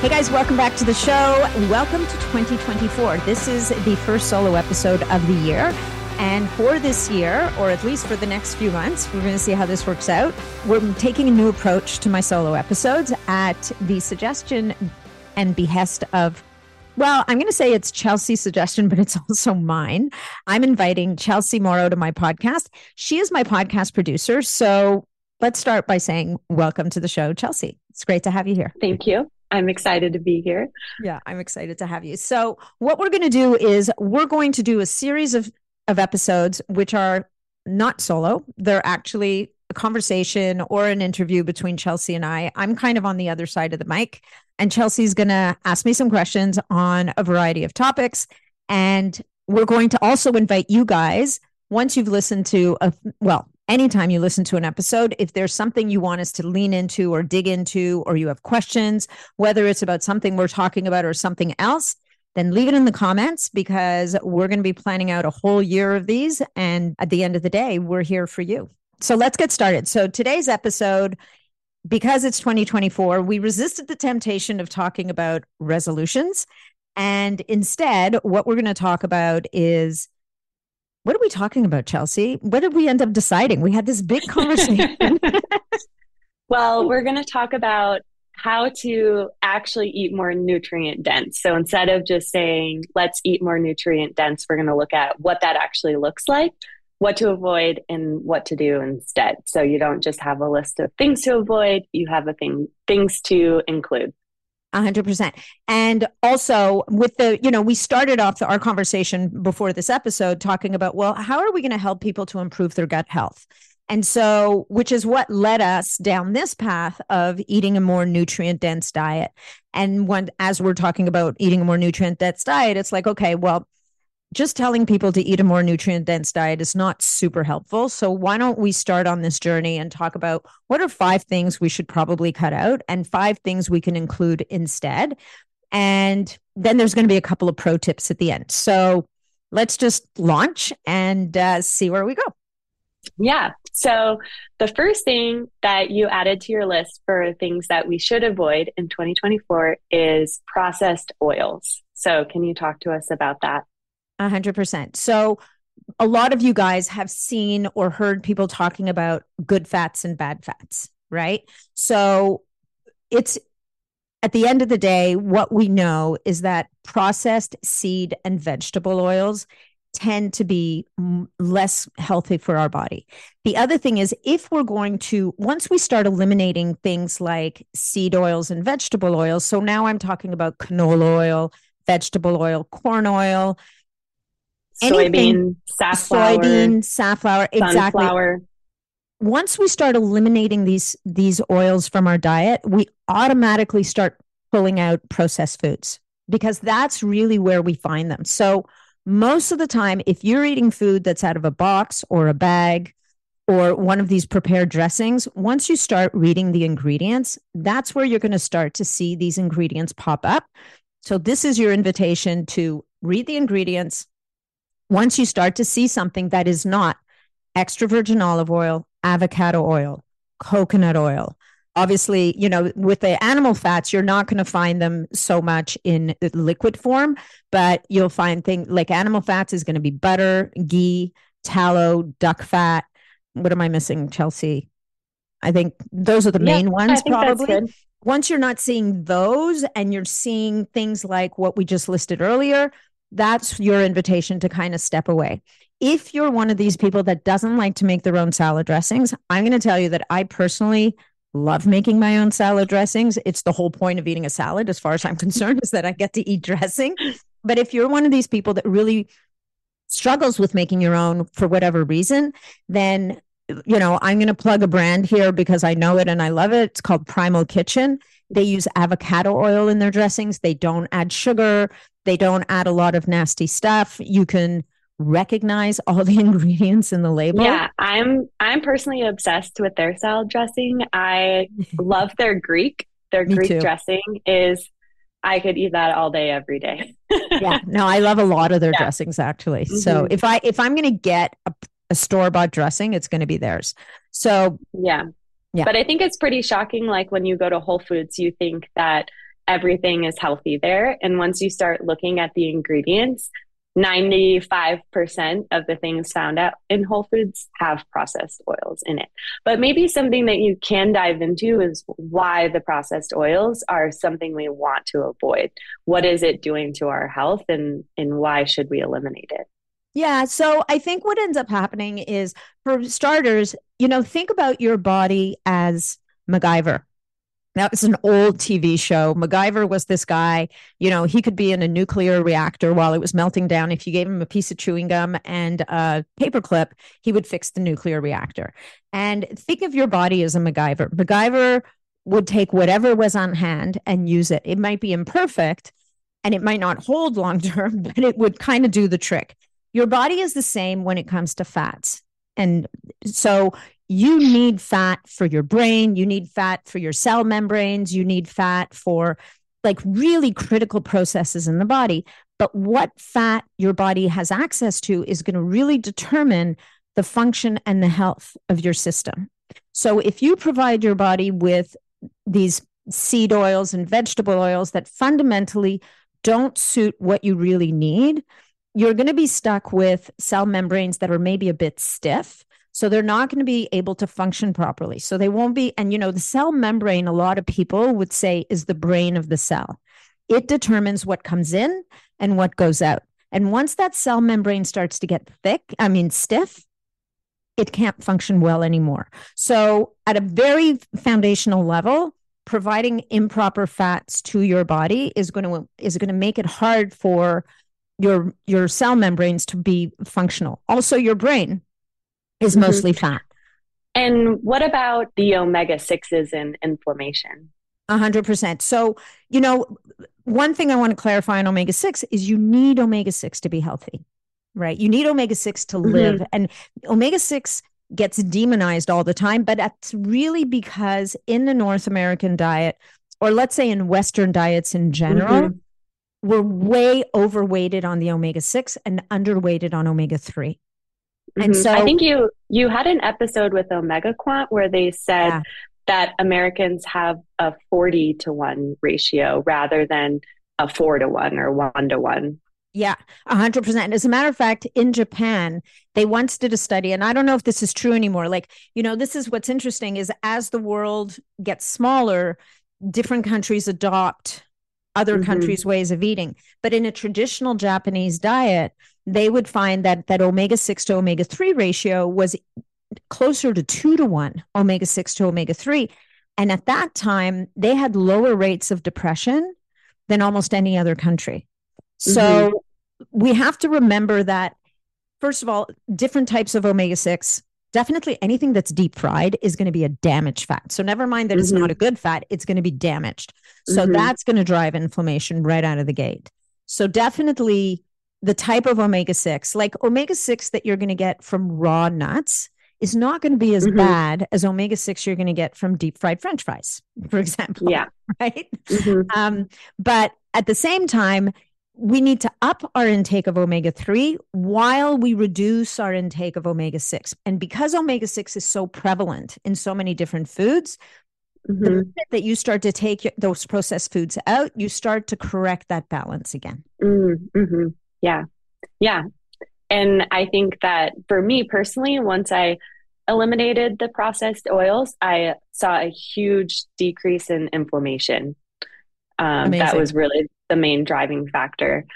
Hey guys, welcome back to the show. Welcome to 2024. This is the first solo episode of the year. And for this year, or at least for the next few months, we're going to see how this works out. We're taking a new approach to my solo episodes at the suggestion and behest of, well, I'm going to say it's Chelsea's suggestion, but it's also mine. I'm inviting Chelsea Morrow to my podcast. She is my podcast producer. So let's start by saying welcome to the show, Chelsea. It's great to have you here. Thank you. I'm excited to be here. Yeah, I'm excited to have you. So what we're going to do is we're going to do a series of episodes, which are not solo. They're actually a conversation or an interview between Chelsea and I. I'm kind of on the other side of the mic, and Chelsea's going to ask me some questions on a variety of topics. And we're going to also invite you guys, once you've listened to anytime you listen to an episode, if there's something you want us to lean into or dig into, or you have questions, whether it's about something we're talking about or something else, then leave it in the comments, because we're going to be planning out a whole year of these. And at the end of the day, we're here for you. So let's get started. So today's episode, because it's 2024, we resisted the temptation of talking about resolutions. And instead, what we're going to talk about is, what are we talking about, Chelsea? What did we end up deciding? We had this big conversation. Well, we're going to talk about how to actually eat more nutrient dense. So instead of just saying, let's eat more nutrient dense, we're going to look at what that actually looks like, what to avoid, and what to do instead. So you don't just have a list of things to avoid, you have things to include. 100%. And also with the, we started off our conversation before this episode talking about, well, how are we going to help people to improve their gut health? And so, which is what led us down this path of eating a more nutrient dense diet. And when, as we're talking about eating a more nutrient dense diet, it's like, okay, well, just telling people to eat a more nutrient dense diet is not super helpful. So why don't we start on this journey and talk about what are 5 things we should probably cut out and 5 things we can include instead. And then there's going to be a couple of pro tips at the end. So let's just launch and see where we go. Yeah. So the first thing that you added to your list for things that we should avoid in 2024 is processed oils. So can you talk to us about that? 100%. So a lot of you guys have seen or heard people talking about good fats and bad fats, right? So it's at the end of the day, what we know is that processed seed and vegetable oils tend to be less healthy for our body. The other thing is, if we're going to, once we start eliminating things like seed oils and vegetable oils, so now I'm talking about canola oil, vegetable oil, corn oil, anything, soybean, safflower, exactly. Sunflower. Once we start eliminating these oils from our diet, we automatically start pulling out processed foods, because that's really where we find them. So most of the time, if you're eating food that's out of a box or a bag or one of these prepared dressings, once you start reading the ingredients, that's where you're going to start to see these ingredients pop up. So this is your invitation to read the ingredients. Once you start to see something that is not extra virgin olive oil, avocado oil, coconut oil, obviously, with the animal fats, you're not going to find them so much in liquid form, but you'll find things like animal fats is going to be butter, ghee, tallow, duck fat. What am I missing, Chelsea? I think those are the main ones probably. Once you're not seeing those and you're seeing things like what we just listed earlier, that's your invitation to kind of step away. If you're one of these people that doesn't like to make their own salad dressings, I'm going to tell you that I personally love making my own salad dressings. It's the whole point of eating a salad, as far as I'm concerned, is that I get to eat dressing. But if you're one of these people that really struggles with making your own for whatever reason, then, I'm going to plug a brand here because I know it and I love it. It's called Primal Kitchen. They use avocado oil in their dressings. They don't add sugar. They don't add a lot of nasty stuff. You can recognize all the ingredients in the label. Yeah, I'm personally obsessed with their salad dressing. I love their Greek. Their Greek dressing is, I could eat that all day, every day. Yeah, no, I love a lot of their dressings actually. Mm-hmm. So if I'm going to get a store-bought dressing, it's going to be theirs. So yeah. But I think it's pretty shocking. Like when you go to Whole Foods, you think that everything is healthy there. And once you start looking at the ingredients, 95% of the things found out in Whole Foods have processed oils in it. But maybe something that you can dive into is why the processed oils are something we want to avoid. What is it doing to our health, and why should we eliminate it? Yeah. So I think what ends up happening is, for starters, think about your body as MacGyver. That was an old TV show. MacGyver was this guy, he could be in a nuclear reactor while it was melting down. If you gave him a piece of chewing gum and a paperclip, he would fix the nuclear reactor. And think of your body as a MacGyver. MacGyver would take whatever was on hand and use it. It might be imperfect and it might not hold long term, but it would kind of do the trick. Your body is the same when it comes to fats. And so you need fat for your brain. You need fat for your cell membranes. You need fat for really critical processes in the body. But what fat your body has access to is going to really determine the function and the health of your system. So if you provide your body with these seed oils and vegetable oils that fundamentally don't suit what you really need, you're going to be stuck with cell membranes that are maybe a bit stiff. So they're not going to be able to function properly. So they won't be. And, the cell membrane, a lot of people would say, is the brain of the cell. It determines what comes in and what goes out. And once that cell membrane starts to get stiff, it can't function well anymore. So at a very foundational level, providing improper fats to your body is going to make it hard for your cell membranes to be functional. Also, your brain is mostly fat. And what about the omega-6s and inflammation? 100%. So, one thing I want to clarify on omega-6 is you need omega-6 to be healthy, right? You need omega-6 to live. Mm-hmm. And omega-6 gets demonized all the time, but that's really because in the North American diet, or let's say in Western diets in general, mm-hmm. we're way overweighted on the omega-6 and underweighted on omega-3. And so I think you had an episode with Omega Quant where they said that Americans have a 40-to-1 ratio rather than a 4-to-1 or 1-to-1. Yeah, 100%. As a matter of fact, in Japan, they once did a study, and I don't know if this is true anymore. This is what's interesting is as the world gets smaller, different countries adopt other mm-hmm. countries' ways of eating. But in a traditional Japanese diet, they would find that omega-6 to omega-3 ratio was closer to 2-to-1, omega-6 to omega-3. And at that time, they had lower rates of depression than almost any other country. So we have to remember that, first of all, different types of omega-6, definitely anything that's deep fried is going to be a damaged fat. So never mind that it's not a good fat, it's going to be damaged. So that's going to drive inflammation right out of the gate. So definitely the type of omega-6, like omega-6 that you're going to get from raw nuts is not going to be as bad as omega-6 you're going to get from deep fried French fries, for example. Yeah. Right. Mm-hmm. But at the same time, we need to up our intake of omega-3 while we reduce our intake of omega-6. And because omega-6 is so prevalent in so many different foods, the minute that you start to take those processed foods out, you start to correct that balance again. Mm-hmm. Yeah. Yeah. And I think that for me personally, once I eliminated the processed oils, I saw a huge decrease in inflammation. That was really the main driving factor.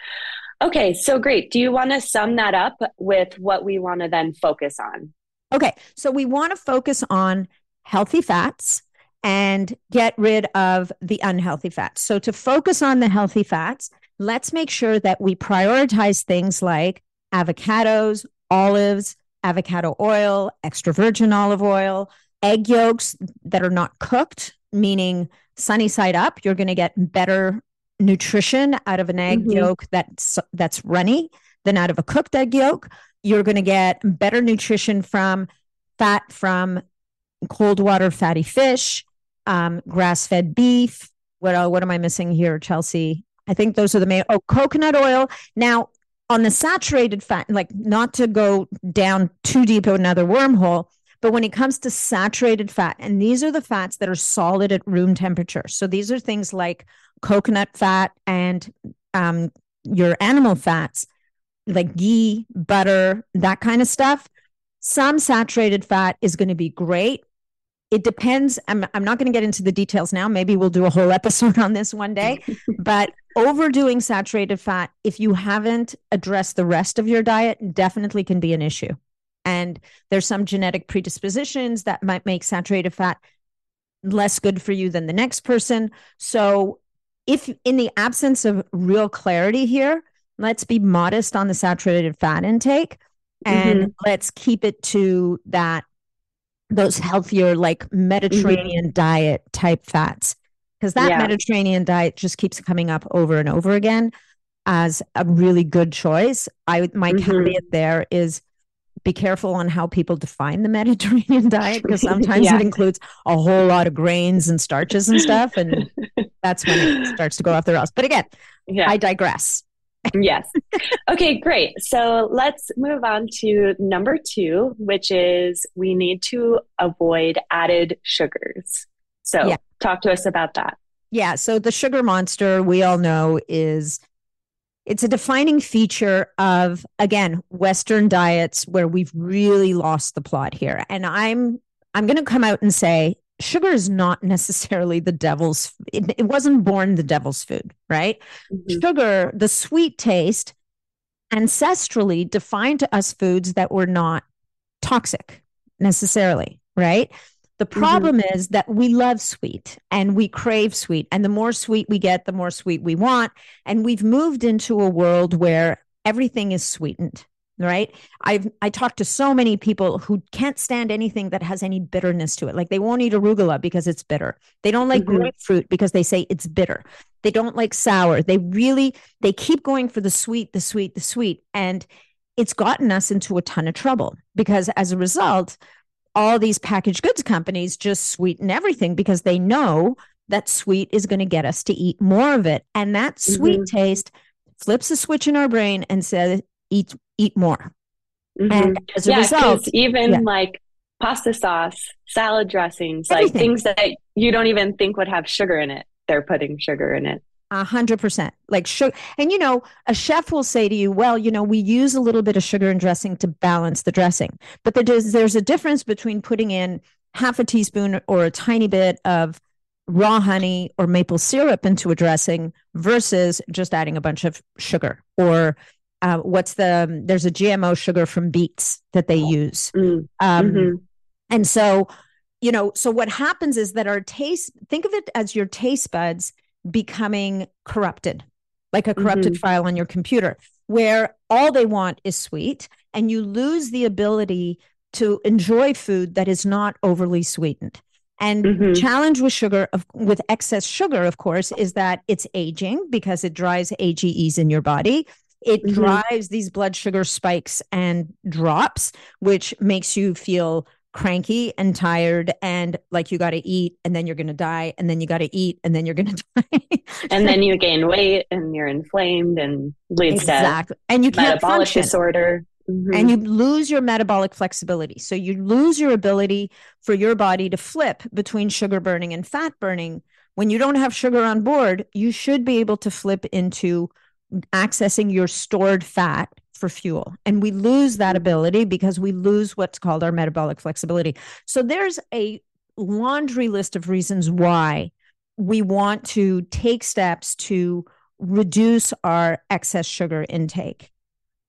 Okay. So great. Do you want to sum that up with what we want to then focus on? Okay. So we want to focus on healthy fats and get rid of the unhealthy fats. So to focus on the healthy fats, let's make sure that we prioritize things like avocados, olives, avocado oil, extra virgin olive oil, egg yolks that are not cooked, meaning sunny side up. You're going to get better nutrition out of an egg yolk that's runny than out of a cooked egg yolk. You're going to get better nutrition from fat, from cold water, fatty fish, grass-fed beef. What am I missing here, Chelsea? I think those are the main, coconut oil. Now on the saturated fat, like not to go down too deep to another wormhole, but when it comes to saturated fat, and these are the fats that are solid at room temperature. So these are things like coconut fat and your animal fats, like ghee, butter, that kind of stuff. Some saturated fat is going to be great. It depends. I'm not going to get into the details now. Maybe we'll do a whole episode on this one day. But overdoing saturated fat, if you haven't addressed the rest of your diet, definitely can be an issue. And there's some genetic predispositions that might make saturated fat less good for you than the next person. So if in the absence of real clarity here, let's be modest on the saturated fat intake and let's keep it to that, those healthier, like Mediterranean diet type fats, because that Mediterranean diet just keeps coming up over and over again as a really good choice. My caveat there is be careful on how people define the Mediterranean diet, because sometimes it includes a whole lot of grains and starches and stuff. And that's when it starts to go off the rails. But again, I digress. Yes. Okay, great. So let's move on to number 2, which is we need to avoid added sugars. So talk to us about that. Yeah. So the sugar monster, we all know, it's a defining feature of, again, Western diets where we've really lost the plot here. And I'm going to come out and say, sugar is not necessarily the devil's, it wasn't born the devil's food, right? Sugar, the sweet taste, ancestrally defined to us foods that were not toxic necessarily, right? The problem is that we love sweet and we crave sweet, and the more sweet we get, the more sweet we want. And we've moved into a world where everything is sweetened, right? I talk to so many people who can't stand anything that has any bitterness to it. Like they won't eat arugula because it's bitter. They don't like grapefruit because they say it's bitter. They don't like sour. They keep going for the sweet. And it's gotten us into a ton of trouble because as a result, all these packaged goods companies just sweeten everything because they know that sweet is going to get us to eat more of it. And that sweet taste flips a switch in our brain and says, eat more. And as a result, even like pasta sauce, salad dressings, everything, like things that you don't even think would have sugar in it, they're putting sugar in it. 100%. Like sugar. And, a chef will say to you, well, we use a little bit of sugar in dressing to balance the dressing. But there's a difference between putting in half a teaspoon or a tiny bit of raw honey or maple syrup into a dressing versus just adding a bunch of sugar or there's a GMO sugar from beets that they use. And so, so what happens is that our taste, think of it as your taste buds becoming corrupted, like a corrupted file on your computer, where all they want is sweet, and you lose the ability to enjoy food that is not overly sweetened. And the challenge with sugar, with excess sugar, of course, is that it's aging because it drives AGEs in your body. It drives these blood sugar spikes and drops, which makes you feel cranky and tired and like you got to eat and then you're going to die and then you got to eat and then you're going to die. And then you gain weight and you're inflamed and leads to and you can't metabolic function. Disorder. And you lose your metabolic flexibility. So you lose your ability for your body to flip between sugar burning and fat burning. When you don't have sugar on board, you should be able to flip into accessing your stored fat for fuel. And we lose that ability because we lose what's called our metabolic flexibility. So there's a laundry list of reasons why we want to take steps to reduce our excess sugar intake.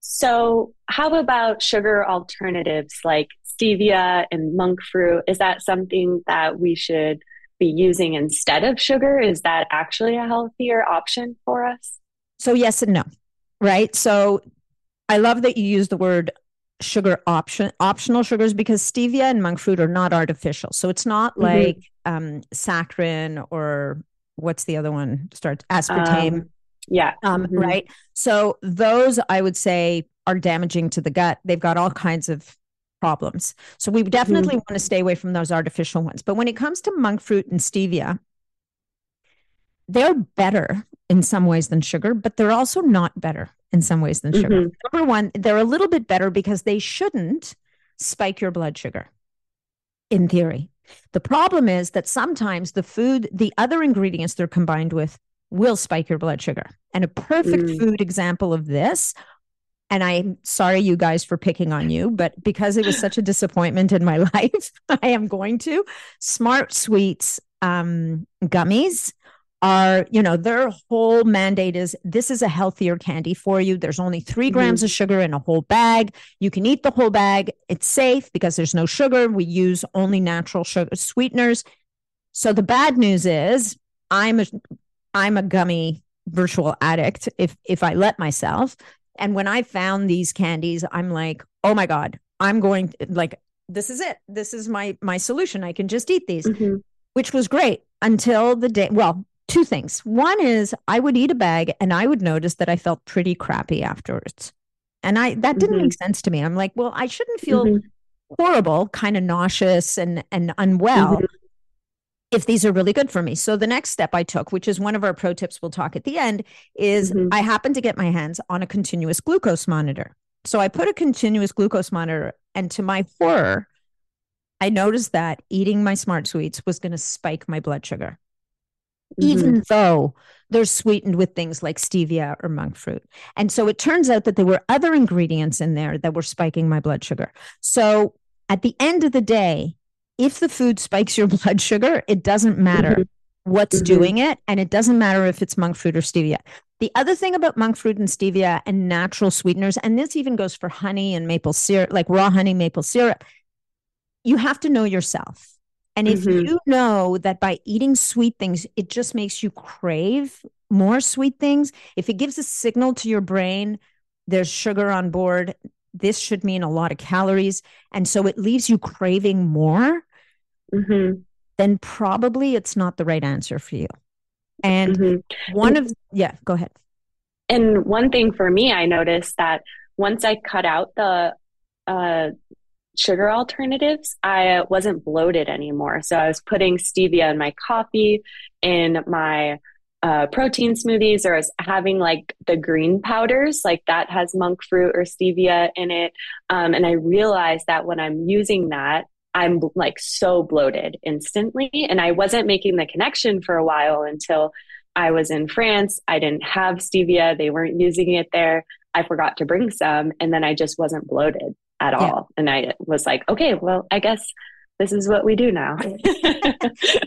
So how about sugar alternatives like stevia and monk fruit? Is that something that we should be using instead of sugar? Is that actually a healthier option for us? So yes and no, right? So I love that you use the word sugar optional sugars, because stevia and monk fruit are not artificial. So it's not like saccharin or what's the other one? Starts aspartame. Mm-hmm. Right. So those I would say are damaging to the gut. They've got all kinds of problems. So we definitely want to stay away from those artificial ones. But when it comes to monk fruit and stevia, they're better in some ways than sugar, but they're also not better in some ways than sugar. Number one, they're a little bit better because they shouldn't spike your blood sugar in theory. The problem is that sometimes the food, the other ingredients they're combined with will spike your blood sugar. And a perfect food example of this, and I'm sorry you guys for picking on you, but because it was such a disappointment in my life, I am going to. Smart Sweets gummies are, you know, their whole mandate is this is a healthier candy for you. There's only 3 grams of sugar in a whole bag. You can eat the whole bag. It's safe because there's no sugar. We use only natural sugar sweeteners. So the bad news is I'm a gummy virtual addict if I let myself. And when I found these candies, I'm like, oh my God, I'm going to, like, this is it. This is my solution. I can just eat these, which was great until the day. Well, two things. One is I would eat a bag and I would notice that I felt pretty crappy afterwards. And that didn't make sense to me. I'm like, well, I shouldn't feel horrible, kind of nauseous and unwell if these are really good for me. So the next step I took, which is one of our pro tips we'll talk at the end, is I happened to get my hands on a continuous glucose monitor. So I put a continuous glucose monitor, and to my horror, I noticed that eating my Smart Sweets was going to spike my blood sugar, even though they're sweetened with things like stevia or monk fruit. And so it turns out that there were other ingredients in there that were spiking my blood sugar. So at the end of the day, if the food spikes your blood sugar, it doesn't matter what's doing it. And it doesn't matter if it's monk fruit or stevia. The other thing about monk fruit and stevia and natural sweeteners, and this even goes for honey and maple syrup, like raw honey, maple syrup, you have to know yourself. And if you know that by eating sweet things, it just makes you crave more sweet things. If it gives a signal to your brain, there's sugar on board, this should mean a lot of calories. And so it leaves you craving more, then probably it's not the right answer for you. And go ahead. And one thing for me, I noticed that once I cut out the sugar alternatives, I wasn't bloated anymore. So I was putting stevia in my coffee, in my protein smoothies, or I was having like the green powders, like that has monk fruit or stevia in it. And I realized that when I'm using that, I'm like so bloated instantly. And I wasn't making the connection for a while until I was in France. I didn't have stevia. They weren't using it there. I forgot to bring some. And then I just wasn't bloated at all. And I was like, okay, well, I guess this is what we do now.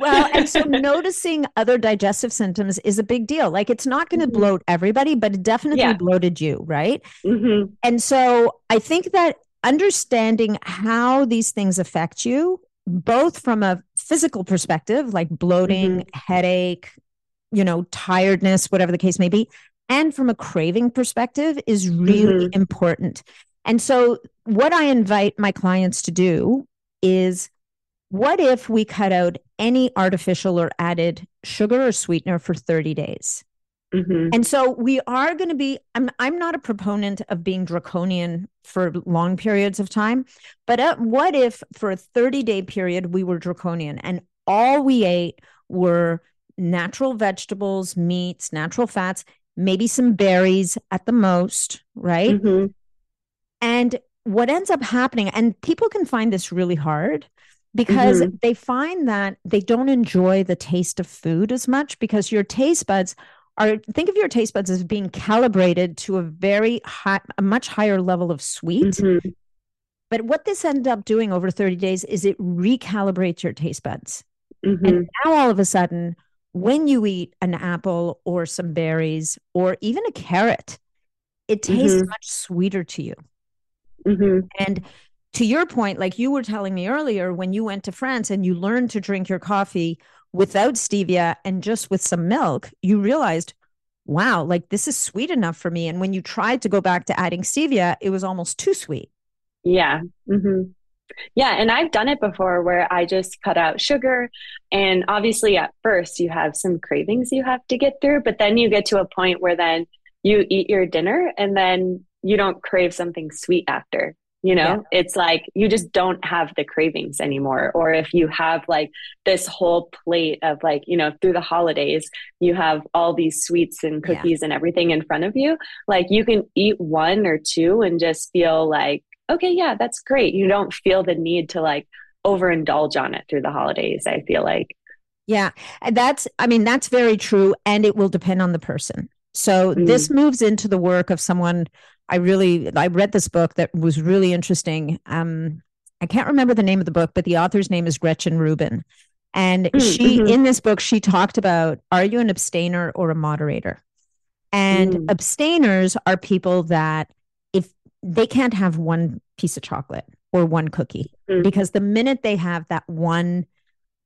Well, and so noticing other digestive symptoms is a big deal. Like it's not going to bloat everybody, but it definitely bloated you, right? And so I think that understanding how these things affect you, both from a physical perspective, like bloating, headache, you know, tiredness, whatever the case may be, and from a craving perspective is really important. And so what I invite my clients to do is, what if we cut out any artificial or added sugar or sweetener for 30 days? And so we are going to be, I'm not a proponent of being draconian for long periods of time, but what if for a 30-day period, we were draconian and all we ate were natural vegetables, meats, natural fats, maybe some berries at the most, right? And what ends up happening, and people can find this really hard because they find that they don't enjoy the taste of food as much, because your taste buds are, think of your taste buds as being calibrated to a much higher level of sweet. But what this ended up doing over 30 days is it recalibrates your taste buds. And now all of a sudden, when you eat an apple or some berries or even a carrot, it tastes much sweeter to you. And to your point, like you were telling me earlier, when you went to France and you learned to drink your coffee without stevia and just with some milk, you realized, wow, like this is sweet enough for me. And when you tried to go back to adding stevia, it was almost too sweet. Yeah. Yeah. And I've done it before where I just cut out sugar. And obviously at first you have some cravings you have to get through, but then you get to a point where then you eat your dinner and then you don't crave something sweet after, you know, yeah. It's like, you just don't have the cravings anymore. Or if you have like this whole plate of like, you know, through the holidays, you have all these sweets and cookies yeah. and everything in front of you, like you can eat one or two and just feel like, okay, yeah, that's great. You don't feel the need to like overindulge on it through the holidays, I feel like. Yeah, that's very true. And it will depend on the person. So this moves into the work of someone. I read this book that was really interesting. I can't remember the name of the book, but the author's name is Gretchen Rubin. And in this book, she talked about, are you an abstainer or a moderator? And abstainers are people that they can't have one piece of chocolate or one cookie because the minute they have that one,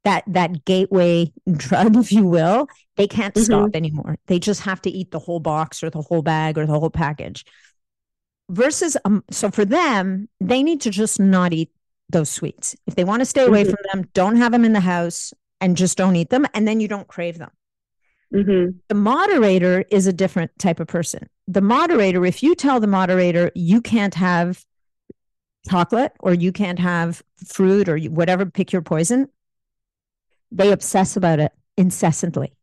that gateway drug, if you will, they can't stop anymore. They just have to eat the whole box or the whole bag or the whole package versus. So for them, they need to just not eat those sweets. If they want to stay away from them, don't have them in the house and just don't eat them. And then you don't crave them. Mm-hmm. The moderator is a different type of person. The moderator, if you tell the moderator, you can't have chocolate or you can't have fruit or whatever, pick your poison, they obsess about it incessantly.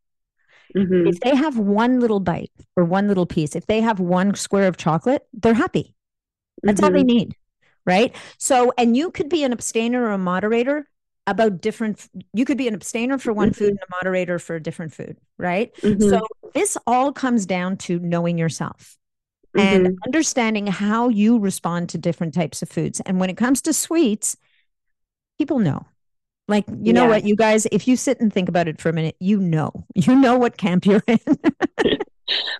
Mm-hmm. If they have one little bite or one little piece, if they have one square of chocolate, they're happy. That's all they need, right? So, and you could be an abstainer or a moderator about different, you could be an abstainer for one food and a moderator for a different food, right? Mm-hmm. So this all comes down to knowing yourself and understanding how you respond to different types of foods. And when it comes to sweets, people know. Like, you know what, you guys, if you sit and think about it for a minute, you know what camp you're in.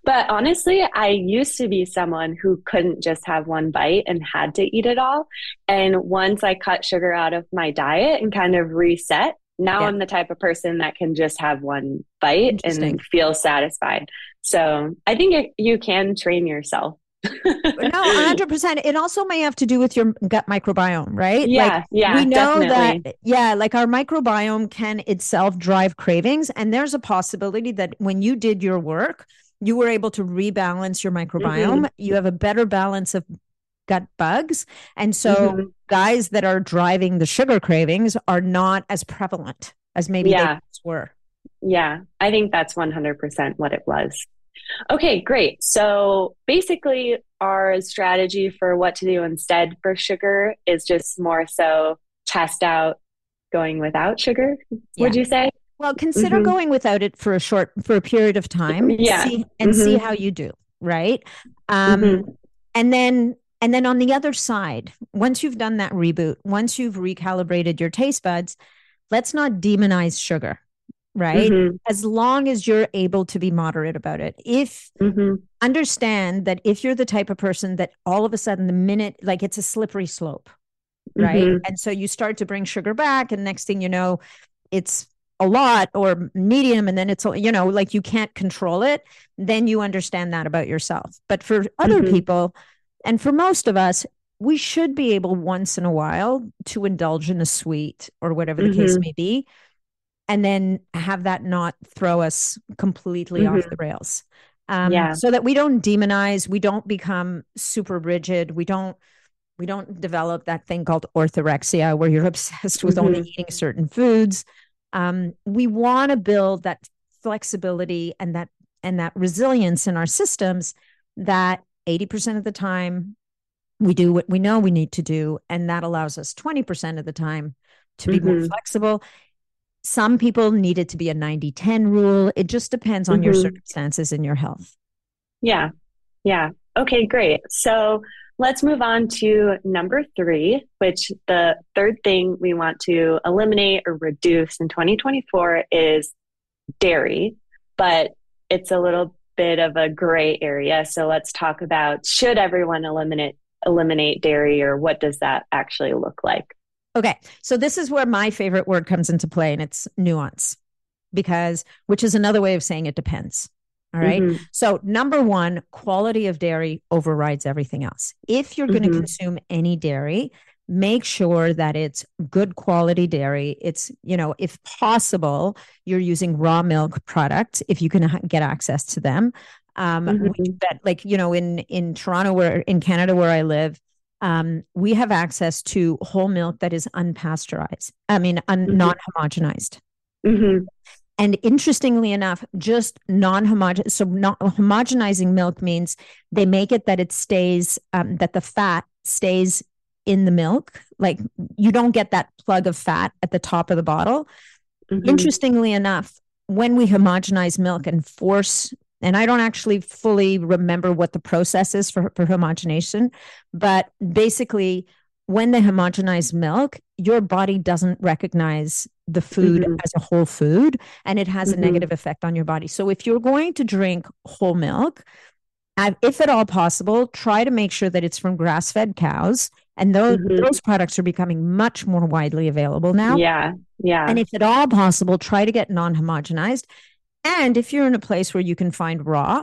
But honestly, I used to be someone who couldn't just have one bite and had to eat it all. And once I cut sugar out of my diet and kind of reset, now I'm the type of person that can just have one bite and feel satisfied. So I think you can train yourself. No, 100%. It also may have to do with your gut microbiome, right? Yeah, we know definitely. That. Yeah, like our microbiome can itself drive cravings, and there's a possibility that when you did your work, you were able to rebalance your microbiome. Mm-hmm. You have a better balance of gut bugs, and so guys that are driving the sugar cravings are not as prevalent as maybe they were. Yeah, I think that's 100% what it was. Okay, great. So basically our strategy for what to do instead for sugar is just more so test out going without sugar, would you say? Well, consider going without it for a period of time and see how you do, right? And then on the other side, once you've done that reboot, once you've recalibrated your taste buds, let's not demonize sugar. Right? Mm-hmm. As long as you're able to be moderate about it. If understand that if you're the type of person that all of a sudden the minute, like it's a slippery slope, right? And so you start to bring sugar back and next thing you know, it's a lot or medium and then it's, you know, like you can't control it. Then you understand that about yourself. But for other people and for most of us, we should be able once in a while to indulge in a sweet or whatever the case may be. And then have that not throw us completely off the rails. So that we don't demonize, we don't become super rigid. We don't develop that thing called orthorexia where you're obsessed with only eating certain foods. We want to build that flexibility and that resilience in our systems that 80% of the time we do what we know we need to do. And that allows us 20% of the time to be more flexible. Some people need it to be a 90-10 rule. It just depends on your circumstances and your health. Yeah. Yeah. Okay, great. So let's move on to number 3, which the third thing we want to eliminate or reduce in 2024 is dairy, but it's a little bit of a gray area. So let's talk about, should everyone eliminate dairy or what does that actually look like? Okay, so this is where my favorite word comes into play, and it's nuance, which is another way of saying it depends. All right. So number 1, quality of dairy overrides everything else. If you're going to consume any dairy, make sure that it's good quality dairy. It's, you know, if possible, you're using raw milk products if you can get access to them. We bet, like, you know, in Toronto, where in Canada, where I live, we have access to whole milk that is unpasteurized. I mean, non-homogenized. Mm-hmm. And interestingly enough, just non-homogenized. So not homogenizing milk means they make it that it stays, that the fat stays in the milk. Like, you don't get that plug of fat at the top of the bottle. Mm-hmm. Interestingly enough, when we homogenize milk and force, and I don't actually fully remember what the process is for homogenization, but basically when they homogenize milk, your body doesn't recognize the food as a whole food, and it has a negative effect on your body. So if you're going to drink whole milk, if at all possible, try to make sure that it's from grass-fed cows. And those products are becoming much more widely available now. Yeah, yeah. And if at all possible, try to get non-homogenized. And if you're in a place where you can find raw,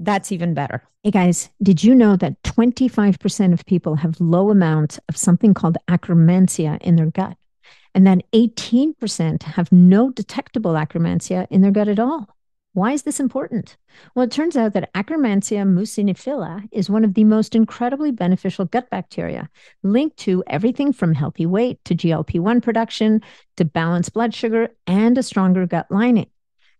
that's even better. Hey guys, did you know that 25% of people have low amounts of something called akkermansia in their gut? And that 18% have no detectable akkermansia in their gut at all. Why is this important? Well, it turns out that Akkermansia mucinophila is one of the most incredibly beneficial gut bacteria, linked to everything from healthy weight to GLP-1 production to balanced blood sugar and a stronger gut lining.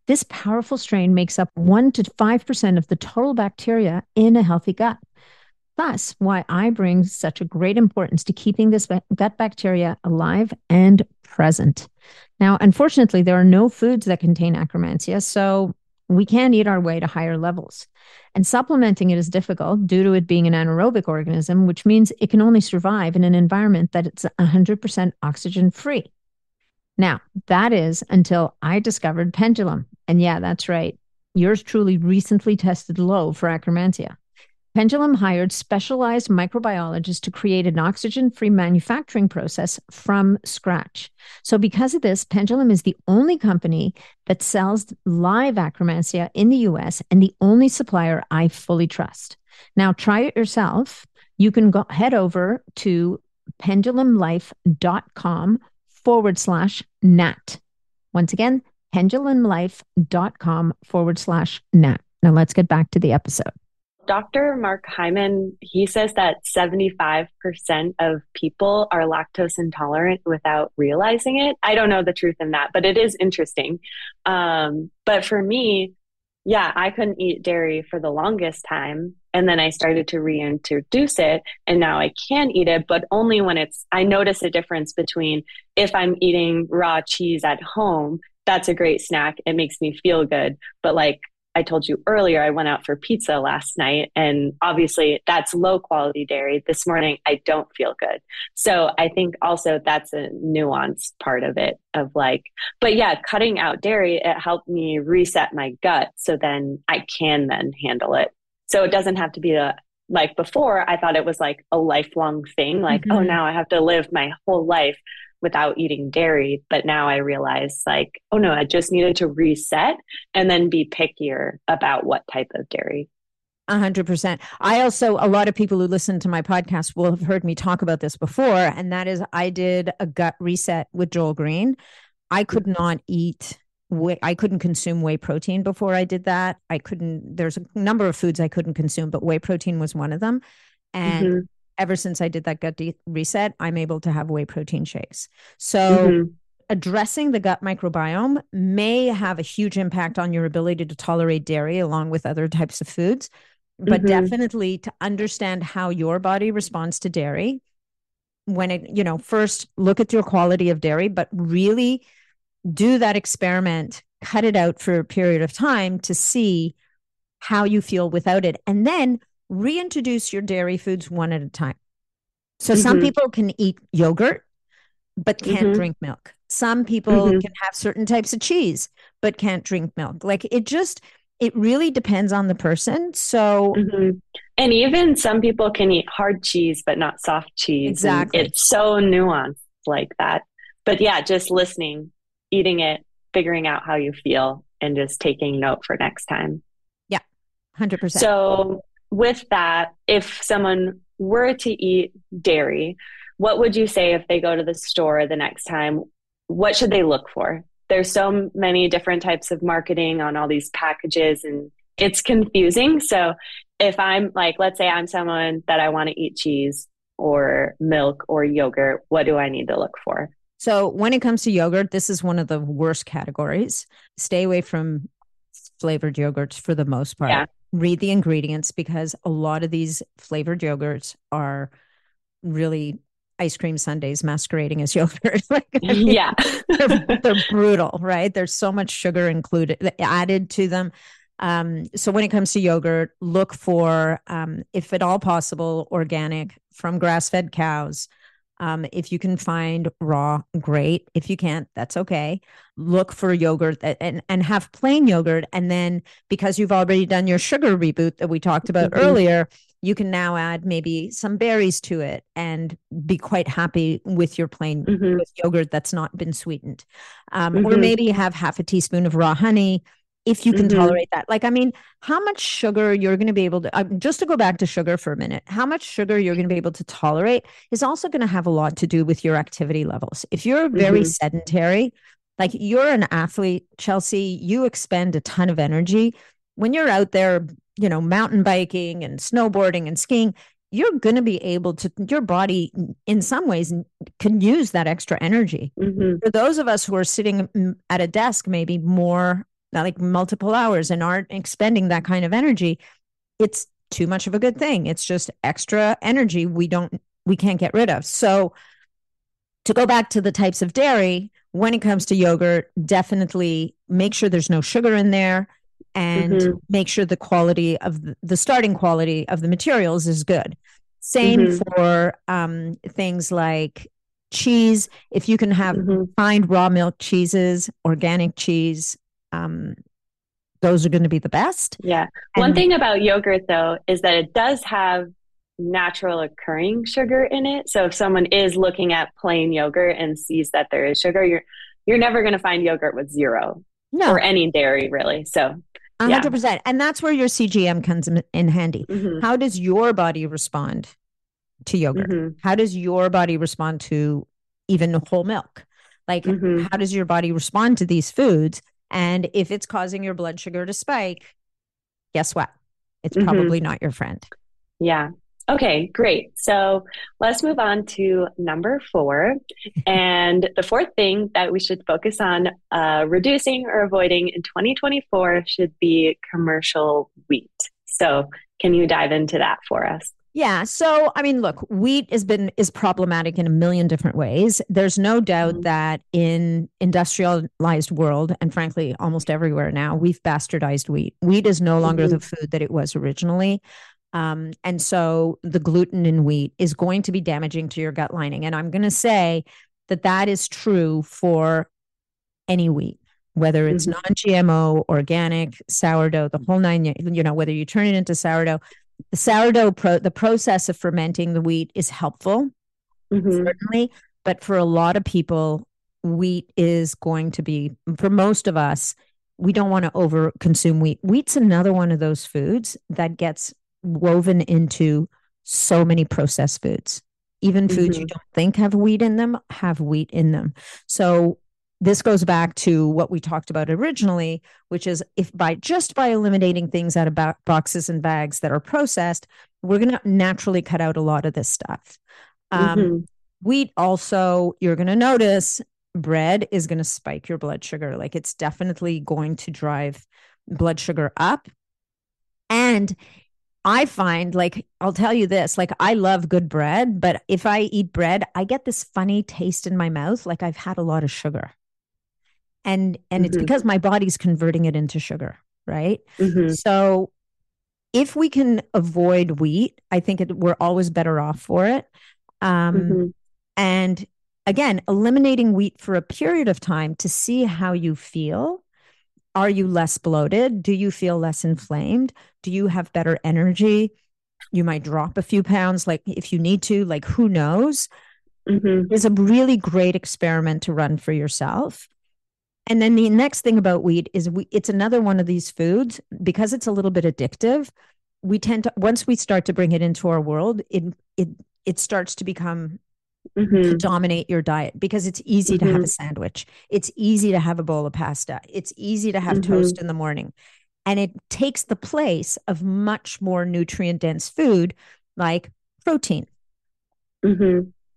This powerful strain makes up 1% to 5% of the total bacteria in a healthy gut. Thus, why I bring such a great importance to keeping this gut bacteria alive and present. Now, unfortunately, there are no foods that contain Akkermansia, so we can't eat our way to higher levels. And supplementing it is difficult due to it being an anaerobic organism, which means it can only survive in an environment that it's 100% oxygen-free. Now, that is until I discovered Pendulum. And yeah, that's right. Yours truly recently tested low for Akkermansia. Pendulum hired specialized microbiologists to create an oxygen-free manufacturing process from scratch. So because of this, Pendulum is the only company that sells live Akkermansia in the US and the only supplier I fully trust. Now try it yourself. You can head over to pendulumlife.com/Nat. Once again, pendulumlife.com/Nat. Now let's get back to the episode. Dr. Mark Hyman, he says that 75% of people are lactose intolerant without realizing it. I don't know the truth in that, but it is interesting. But for me, yeah, I couldn't eat dairy for the longest time. And then I started to reintroduce it. And now I can eat it, but only when I notice a difference between if I'm eating raw cheese at home, that's a great snack. It makes me feel good. But like I told you earlier, I went out for pizza last night, and obviously that's low quality dairy. This morning, I don't feel good. So I think also that's a nuanced part of it of like, but yeah, cutting out dairy, it helped me reset my gut. So then I can then handle it. So it doesn't have to be like before, I thought it was like a lifelong thing. Like, oh, now I have to live my whole life without eating dairy. But now I realize like, oh no, I just needed to reset and then be pickier about what type of dairy. 100%. I also, a lot of people who listen to my podcast will have heard me talk about this before. And that is, I did a gut reset with Joel Green. I could not eat whey. I couldn't consume whey protein before I did that. There's a number of foods I couldn't consume, but whey protein was one of them. And ever since I did that gut reset, I'm able to have whey protein shakes. So addressing the gut microbiome may have a huge impact on your ability to tolerate dairy along with other types of foods, but definitely to understand how your body responds to dairy when it, you know, first look at your quality of dairy, but really do that experiment, cut it out for a period of time to see how you feel without it. And then reintroduce your dairy foods one at a time. So some people can eat yogurt, but can't drink milk. Some people can have certain types of cheese, but can't drink milk. Like it really depends on the person. So, and even some people can eat hard cheese, but not soft cheese. Exactly. And it's so nuanced like that. But yeah, just listening, eating it, figuring out how you feel, and just taking note for next time. Yeah, 100%. So with that, if someone were to eat dairy, what would you say if they go to the store the next time? What should they look for? There's so many different types of marketing on all these packages and it's confusing. So if I'm like, let's say I'm someone that I want to eat cheese or milk or yogurt, what do I need to look for? So when it comes to yogurt, this is one of the worst categories. Stay away from flavored yogurts for the most part. Yeah. Read the ingredients, because a lot of these flavored yogurts are really ice cream sundaes masquerading as yogurt. Like, I mean, yeah, they're brutal, right? There's so much sugar included, added to them. So when it comes to yogurt, look for, if at all possible, organic from grass-fed cows. If you can find raw, great. If you can't, that's okay. Look for yogurt that, and have plain yogurt. And then because you've already done your sugar reboot that we talked about earlier, you can now add maybe some berries to it and be quite happy with your plain with yogurt that's not been sweetened. Or maybe have half a teaspoon of raw honey if you can tolerate that. Like, I mean, how much sugar you're going to be able to, just to go back to sugar for a minute, how much sugar you're going to be able to tolerate is also going to have a lot to do with your activity levels. If you're very sedentary, like you're an athlete, Chelsea, you expend a ton of energy. When you're out there, you know, mountain biking and snowboarding and skiing, you're going to be able to, your body in some ways can use that extra energy. For those of us who are sitting at a desk, maybe more like multiple hours and aren't expending that kind of energy, it's too much of a good thing. It's just extra energy we can't get rid of. So to go back to the types of dairy, when it comes to yogurt, definitely make sure there's no sugar in there and make sure the quality of the starting quality of the materials is good. Same for things like cheese. If you can have find raw milk cheeses, organic cheese, those are going to be the best. Yeah. One thing about yogurt though, is that it does have natural occurring sugar in it. So if someone is looking at plain yogurt and sees that there is sugar, you're never going to find yogurt with zero or any dairy really. So 100%. And that's where your CGM comes in handy. How does your body respond to yogurt? How does your body respond to even whole milk? Like how does your body respond to these foods? And if it's causing your blood sugar to spike, guess what? It's probably not your friend. Yeah. Okay, great. So let's move on to number 4. And the fourth thing that we should focus on reducing or avoiding in 2024 should be commercial wheat. So can you dive into that for us? Yeah. So, I mean, look, wheat is problematic in a million different ways. There's no doubt that in industrialized world, and frankly, almost everywhere now, we've bastardized wheat. Wheat is no longer the food that it was originally. And so the gluten in wheat is going to be damaging to your gut lining. And I'm going to say that that is true for any wheat, whether it's non-GMO, organic, sourdough, the whole nine, you know, whether you turn it into sourdough. The sourdough, the process of fermenting the wheat is helpful, certainly, but for a lot of people, wheat is going to be, for most of us, we don't want to over-consume wheat. Wheat's another one of those foods that gets woven into so many processed foods. Even foods you don't think have wheat in them, have wheat in them. So this goes back to what we talked about originally, which is if by eliminating things out of boxes and bags that are processed, we're going to naturally cut out a lot of this stuff. Wheat also, you're going to notice bread is going to spike your blood sugar. Like it's definitely going to drive blood sugar up. And I find, like, I'll tell you this, like I love good bread, but if I eat bread, I get this funny taste in my mouth. Like I've had a lot of sugar. And it's because my body's converting it into sugar, right? So if we can avoid wheat, I think we're always better off for it. And again, eliminating wheat for a period of time to see how you feel. Are you less bloated? Do you feel less inflamed? Do you have better energy? You might drop a few pounds, like if you need to, like who knows? It's a really great experiment to run for yourself. And then the next thing about wheat is it's another one of these foods, because it's a little bit addictive. We tend to, once we start to bring it into our world, it starts to become to dominate your diet, because it's easy to have a sandwich. It's easy to have a bowl of pasta. It's easy to have toast in the morning. And it takes the place of much more nutrient dense food like protein.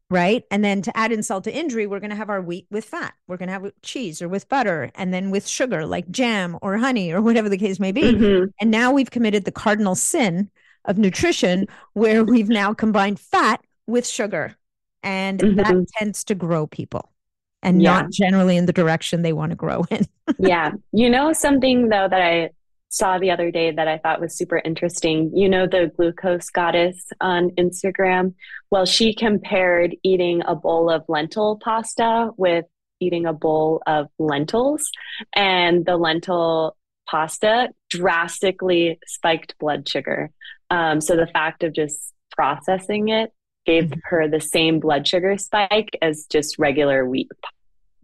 Right. And then to add insult to injury, we're going to have our wheat with fat. We're going to have cheese or with butter, and then with sugar like jam or honey or whatever the case may be. And now we've committed the cardinal sin of nutrition, where we've now combined fat with sugar. And that tends to grow people, and not generally in the direction they want to grow in. You know, something though that I saw the other day that I thought was super interesting. You know, the Glucose Goddess on Instagram. Well, she compared eating a bowl of lentil pasta with eating a bowl of lentils, and the lentil pasta drastically spiked blood sugar. So the fact of just processing it gave her the same blood sugar spike as just regular wheat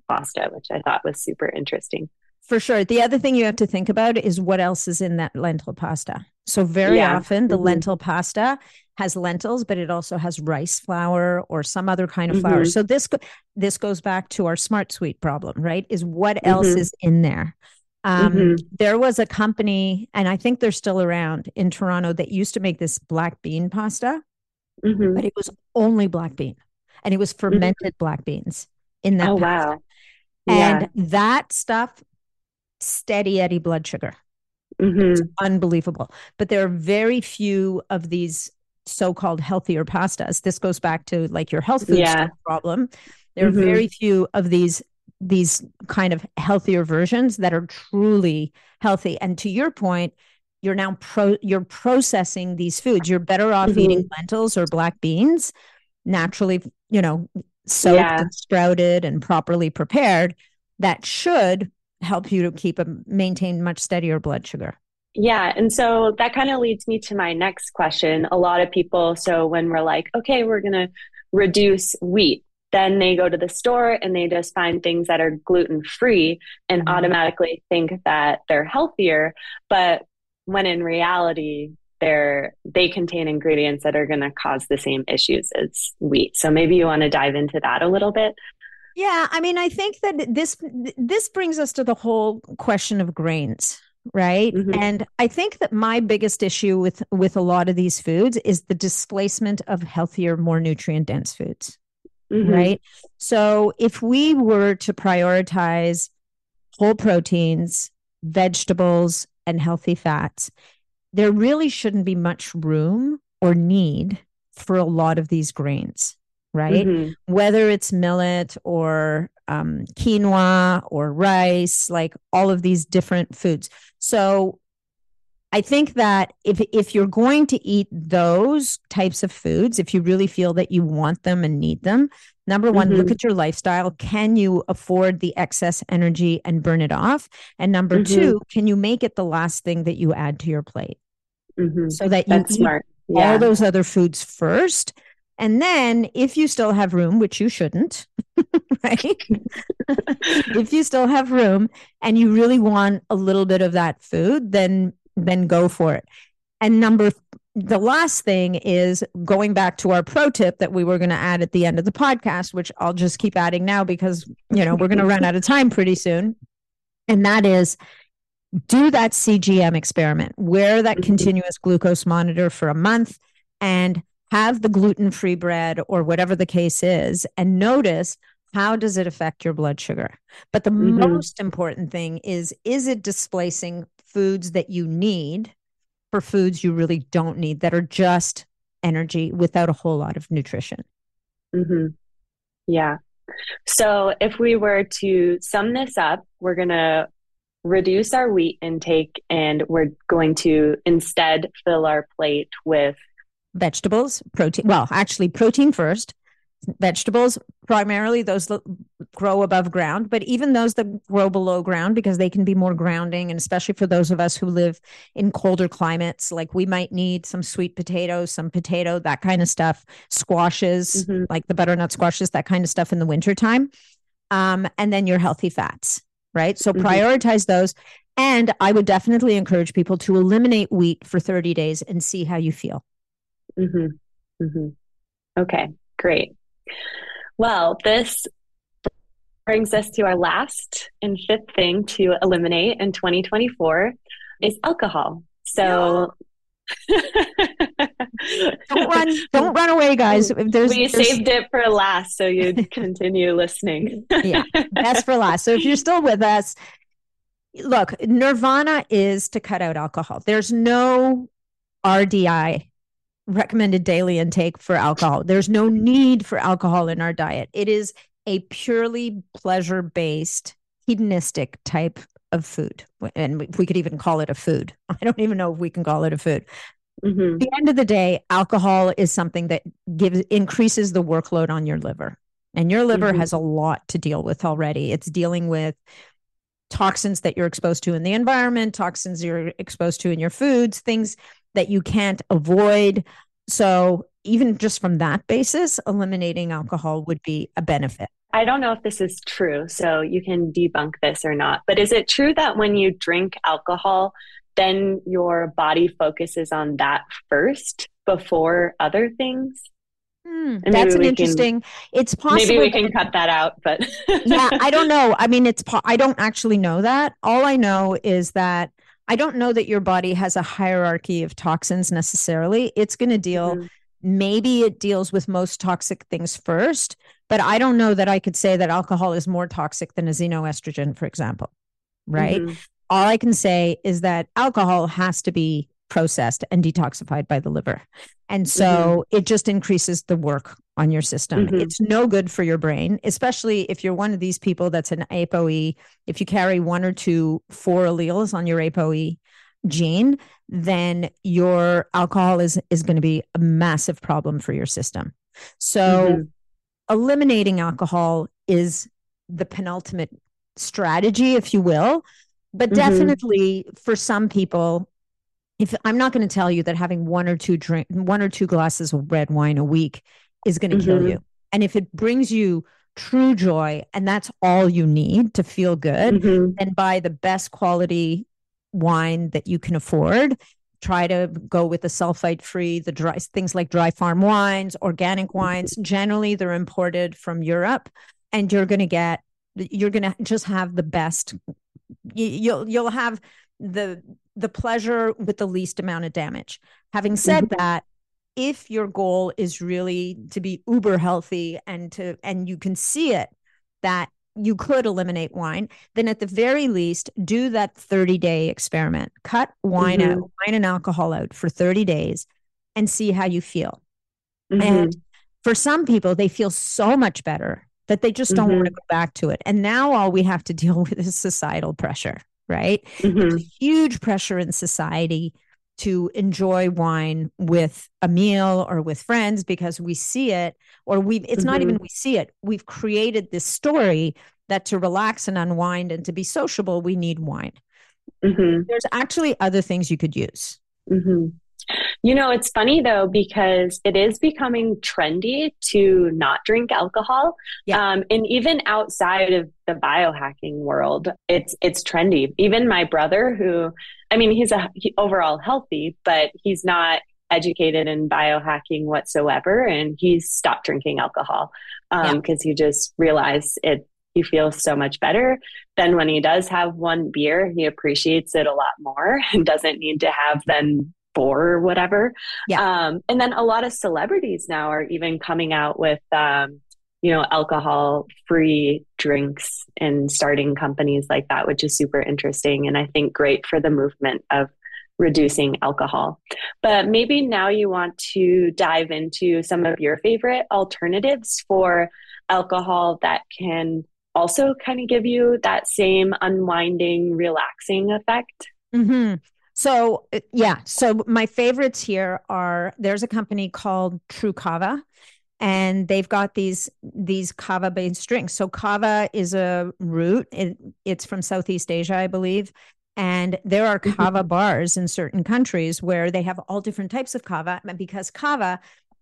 pasta, which I thought was super interesting. For sure. The other thing you have to think about is what else is in that lentil pasta. So very often the lentil pasta has lentils, but it also has rice flour or some other kind of flour. So this goes back to our Smart Sweet problem, right? Is what else is in there? There was a company, and I think they're still around in Toronto, that used to make this black bean pasta, but it was only black bean, and it was fermented black beans in that pasta. Wow. And that stuff, steady Eddie blood sugar. It's unbelievable. But there are very few of these so-called healthier pastas. This goes back to like your health food problem. There are very few of these kind of healthier versions that are truly healthy. And to your point, you're now you're processing these foods. You're better off eating lentils or black beans naturally, you know, soaked and sprouted and properly prepared. That should help you to keep a maintain much steadier blood sugar. Yeah. And so that kind of leads me to my next question. A lot of people, so when we're like, okay, we're going to reduce wheat, then they go to the store and they just find things that are gluten-free and automatically think that they're healthier. But when in reality, they contain ingredients that are going to cause the same issues as wheat. So maybe you want to dive into that a little bit. Yeah, I mean, I think that this brings us to the whole question of grains, right? And I think that my biggest issue with a lot of these foods is the displacement of healthier, more nutrient-dense foods, right? So if we were to prioritize whole proteins, vegetables, and healthy fats, there really shouldn't be much room or need for a lot of these grains, right? Whether it's millet or quinoa or rice, like all of these different foods. So I think that if you're going to eat those types of foods, if you really feel that you want them and need them, number one, look at your lifestyle. Can you afford the excess energy and burn it off? And number two, can you make it the last thing that you add to your plate? So that you eat all those other foods first. And then if you still have room, which you shouldn't, right? If you still have room and you really want a little bit of that food, then go for it. And the last thing is going back to our pro tip that we were going to add at the end of the podcast, which I'll just keep adding now because, you know, we're going to run out of time pretty soon. And that is, do that CGM experiment. Wear that continuous glucose monitor for a month and have the gluten-free bread or whatever the case is, and notice how does it affect your blood sugar. But the most important thing is it displacing foods that you need for foods you really don't need, that are just energy without a whole lot of nutrition? Yeah. So if we were to sum this up, we're going to reduce our wheat intake and we're going to instead fill our plate with vegetables, protein. Well, actually protein first, vegetables, primarily those that grow above ground, but even those that grow below ground, because they can be more grounding. And especially for those of us who live in colder climates, like we might need some sweet potatoes, some potato, that kind of stuff, squashes, like the butternut squashes, that kind of stuff in the wintertime. And then your healthy fats, right? So prioritize those. And I would definitely encourage people to eliminate wheat for 30 days and see how you feel. Okay, great. Well, this brings us to our last and fifth thing to eliminate in 2024 is alcohol. So don't run away, guys. We saved it for last, so you'd continue listening. Yeah, that's for last. So if you're still with us, look, nirvana is to cut out alcohol. There's no RDI, recommended daily intake, for alcohol. There's no need for alcohol in our diet. It is a purely pleasure-based, hedonistic type of food. And we could even call it a food. I don't even know if we can call it a food. Mm-hmm. At the end of the day, alcohol is something that increases the workload on your liver. And your liver mm-hmm. has a lot to deal with already. It's dealing with toxins that you're exposed to in the environment, toxins you're exposed to in your foods, things that you can't avoid. So even just from that basis, eliminating alcohol would be a benefit. I don't know if this is true, so you can debunk this or not, but is it true that when you drink alcohol, then your body focuses on that first before other things? That's an interesting, it's possible. Maybe we can cut that out, but yeah, I don't know. I mean, I don't actually know that. All I know is that I don't know that your body has a hierarchy of toxins necessarily. It's going to deal, mm-hmm. maybe it deals with most toxic things first, but I don't know that I could say that alcohol is more toxic than a xenoestrogen, for example, right? Mm-hmm. All I can say is that alcohol has to be processed and detoxified by the liver. And so mm-hmm. it just increases the work on your system. Mm-hmm. It's no good for your brain, especially if you're one of these people that's an ApoE. If you carry 1 or 2 4 alleles on your ApoE gene, then your alcohol is going to be a massive problem for your system. So mm-hmm. eliminating alcohol is the penultimate strategy, if you will, but mm-hmm. definitely for some people, if I'm not going to tell you that having 1 or 2 glasses of red wine a week is going to mm-hmm. kill you. And if it brings you true joy and that's all you need to feel good, mm-hmm. then buy the best quality wine that you can afford. Try to go with the sulfite free, the dry things like Dry Farm Wines, organic wines. Generally, they're imported from Europe, and you're going to just have the best. You'll have the pleasure with the least amount of damage. Having said mm-hmm. that, if your goal is really to be uber healthy and you can see it, that you could eliminate wine, then at the very least, do that 30-day experiment. Cut wine mm-hmm. out, wine and alcohol out for 30 days and see how you feel. Mm-hmm. And for some people, they feel so much better that they just don't mm-hmm. want to go back to it. And now all we have to deal with is societal pressure. Right? Mm-hmm. There's huge pressure in society to enjoy wine with a meal or with friends because we see it, or it's mm-hmm. not even we see it. We've created this story that to relax and unwind and to be sociable, we need wine. Mm-hmm. There's actually other things you could use. Mm-hmm. You know, it's funny though, because it is becoming trendy to not drink alcohol. Yeah. And even outside of the biohacking world, it's trendy. Even my brother, he's overall healthy, but he's not educated in biohacking whatsoever. And he's stopped drinking alcohol because he just realized it. He feels so much better. Then when he does have one beer, he appreciates it a lot more and doesn't need to have then 4 or whatever. Yeah. And then a lot of celebrities now are even coming out with, alcohol free drinks and starting companies like that, which is super interesting. And I think great for the movement of reducing alcohol. But maybe now you want to dive into some of your favorite alternatives for alcohol that can also kind of give you that same unwinding, relaxing effect. Mm-hmm. So my favorites here are, there's a company called TruKava, and they've got these kava based drinks. So kava is a root. It's from Southeast Asia, I believe. And there are kava bars in certain countries where they have all different types of kava, because kava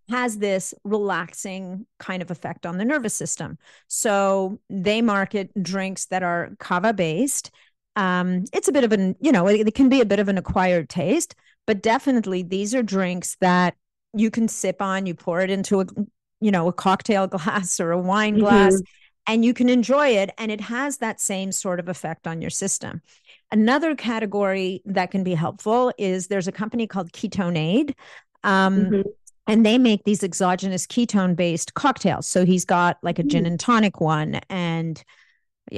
has this relaxing kind of effect on the nervous system. So they market drinks that are kava based. It's a bit of an, it can be a bit of an acquired taste, but definitely these are drinks that you can sip on. You pour it into a you know, a cocktail glass or a wine glass, and you can enjoy it. And it has that same sort of effect on your system. Another category that can be helpful is there's a company called Ketone Aid. And they make these exogenous ketone-based cocktails. So he's got like a gin and tonic one, and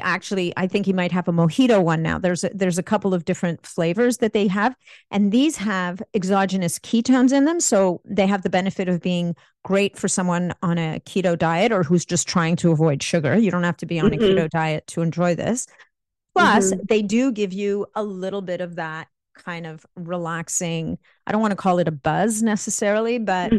actually, I think he might have a mojito one now. There's a couple of different flavors that they have, and these have exogenous ketones in them. So they have the benefit of being great for someone on a keto diet or who's just trying to avoid sugar. You don't have to be on a keto diet to enjoy this. Plus, they do give you a little bit of that kind of relaxing, I don't want to call it a buzz necessarily, but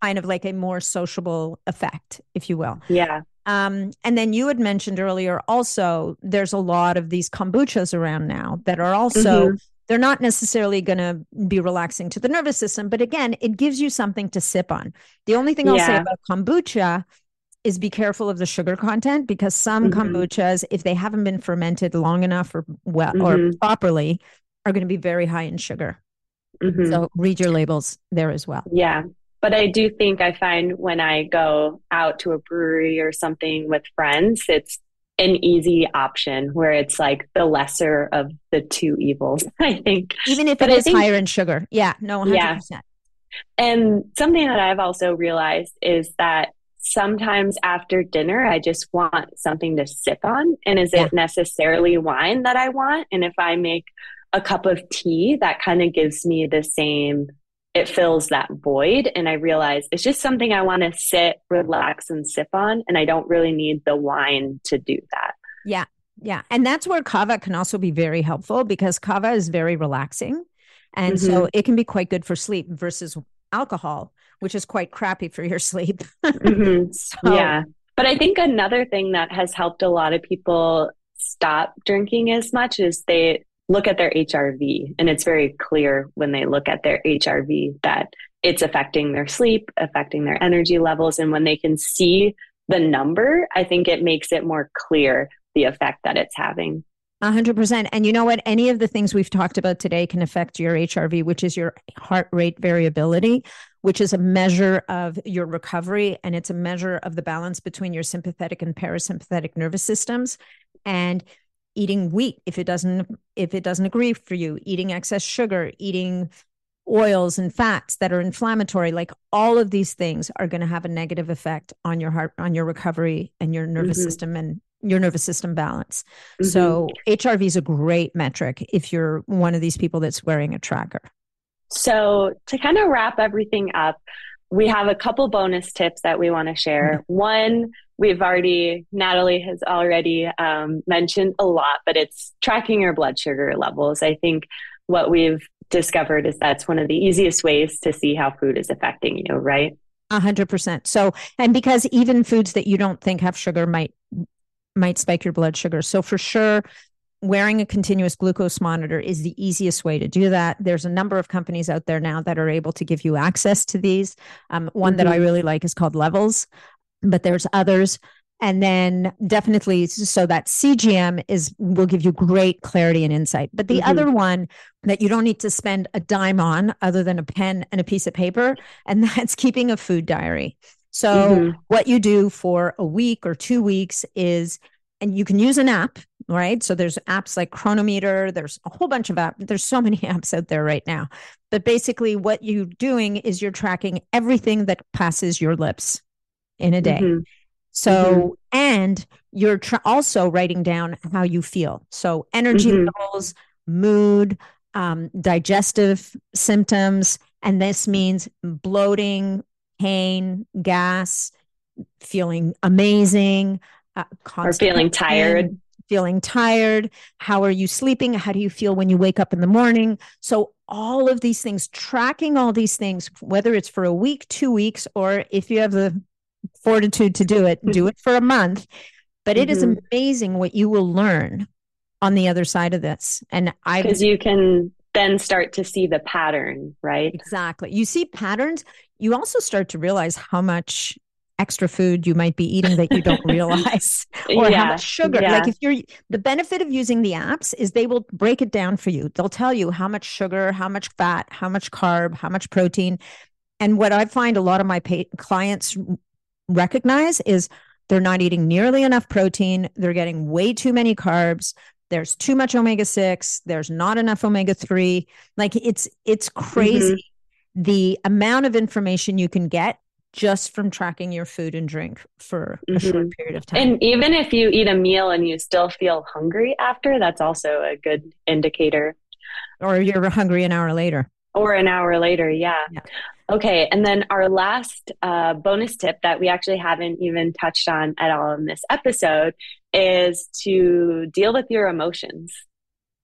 kind of like a more sociable effect, if you will. Yeah. And then you had mentioned earlier also, there's a lot of these kombuchas around now that are also, they're not necessarily going to be relaxing to the nervous system, but again, it gives you something to sip on. The only thing I'll say about kombucha is be careful of the sugar content, because some kombuchas, if they haven't been fermented long enough or well, or properly, are going to be very high in sugar. So read your labels there as well. Yeah. But I do think I find when I go out to a brewery or something with friends, it's an easy option where it's like the lesser of the two evils, I think. Even if it is higher in sugar. Yeah, no, 100%. Yeah. And something that I've also realized is that sometimes after dinner, I just want something to sip on. And is it necessarily wine that I want? And if I make a cup of tea, that kind of gives me the same... it fills that void. And I realize it's just something I want to sit, relax, and sip on. And I don't really need the wine to do that. Yeah. Yeah. And that's where kava can also be very helpful, because kava is very relaxing. And so it can be quite good for sleep versus alcohol, which is quite crappy for your sleep. Yeah. But I think another thing that has helped a lot of people stop drinking as much is they look at their HRV. And it's very clear when they look at their HRV that it's affecting their sleep, affecting their energy levels. And when they can see the number, I think it makes it more clear the effect that it's having. 100%. And you know what? Any of the things we've talked about today can affect your HRV, which is your heart rate variability, which is a measure of your recovery. And it's a measure of the balance between your sympathetic and parasympathetic nervous systems. And eating wheat, if it doesn't agree for you, eating excess sugar, eating oils and fats that are inflammatory, like all of these things are going to have a negative effect on your heart, on your recovery and your nervous system and your nervous system balance. So HRV is a great metric if you're one of these people that's wearing a tracker. So to kind of wrap everything up, we have a couple bonus tips that we want to share. One, Nathalie has already mentioned a lot, but it's tracking your blood sugar levels. I think what we've discovered is that's one of the easiest ways to see how food is affecting you, right? 100%. So, and because even foods that you don't think have sugar might spike your blood sugar. So for sure, wearing a continuous glucose monitor is the easiest way to do that. There's a number of companies out there now that are able to give you access to these. One that I really like is called Levels, but there's others. And then definitely, so that CGM will give you great clarity and insight. But the other one that you don't need to spend a dime on other than a pen and a piece of paper, and that's keeping a food diary. So what you do for a week or 2 weeks is, and you can use an app, right? So there's apps like Chronometer. There's a whole bunch of apps. There's so many apps out there right now. But basically what you're doing is you're tracking everything that passes your lips in a day. So, and you're also writing down how you feel. So energy levels, mood, digestive symptoms. And this means bloating, pain, gas, feeling amazing, or feeling tired. How are you sleeping? How do you feel when you wake up in the morning? So all of these things, tracking all these things, whether it's for a week, 2 weeks, or if you have the fortitude to do it for a month. But it is amazing what you will learn on the other side of this. And because you can then start to see the pattern, right? Exactly. You see patterns. You also start to realize how much extra food you might be eating that you don't realize or how much sugar. Yeah. Like the benefit of using the apps is they will break it down for you. They'll tell you how much sugar, how much fat, how much carb, how much protein. And what I find a lot of my clients recognize is they're not eating nearly enough protein. They're getting way too many carbs. There's too much omega-6. There's not enough omega-3. Like it's crazy. Mm-hmm. The amount of information you can get just from tracking your food and drink for a short period of time. And even if you eat a meal and you still feel hungry after, that's also a good indicator. Or you're hungry an hour later. Or an hour later, yeah. Okay, and then our last bonus tip that we actually haven't even touched on at all in this episode is to deal with your emotions.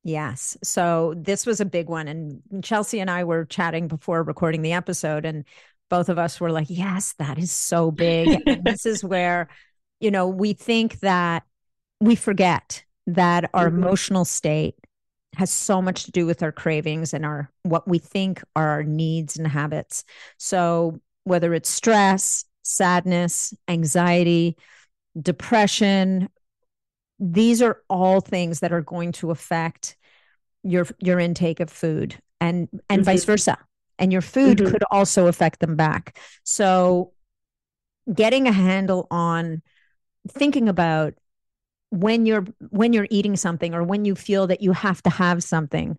Yes. So this was a big one. And Chelsea and I were chatting before recording the episode, and both of us were like, yes, that is so big. And this is where, you know, we think that we forget that our emotional state has so much to do with our cravings and our, what we think are our needs and habits. So whether it's stress, sadness, anxiety, depression, these are all things that are going to affect your intake of food and vice versa. And your food could also affect them back. So getting a handle on thinking about when you're eating something or when you feel that you have to have something,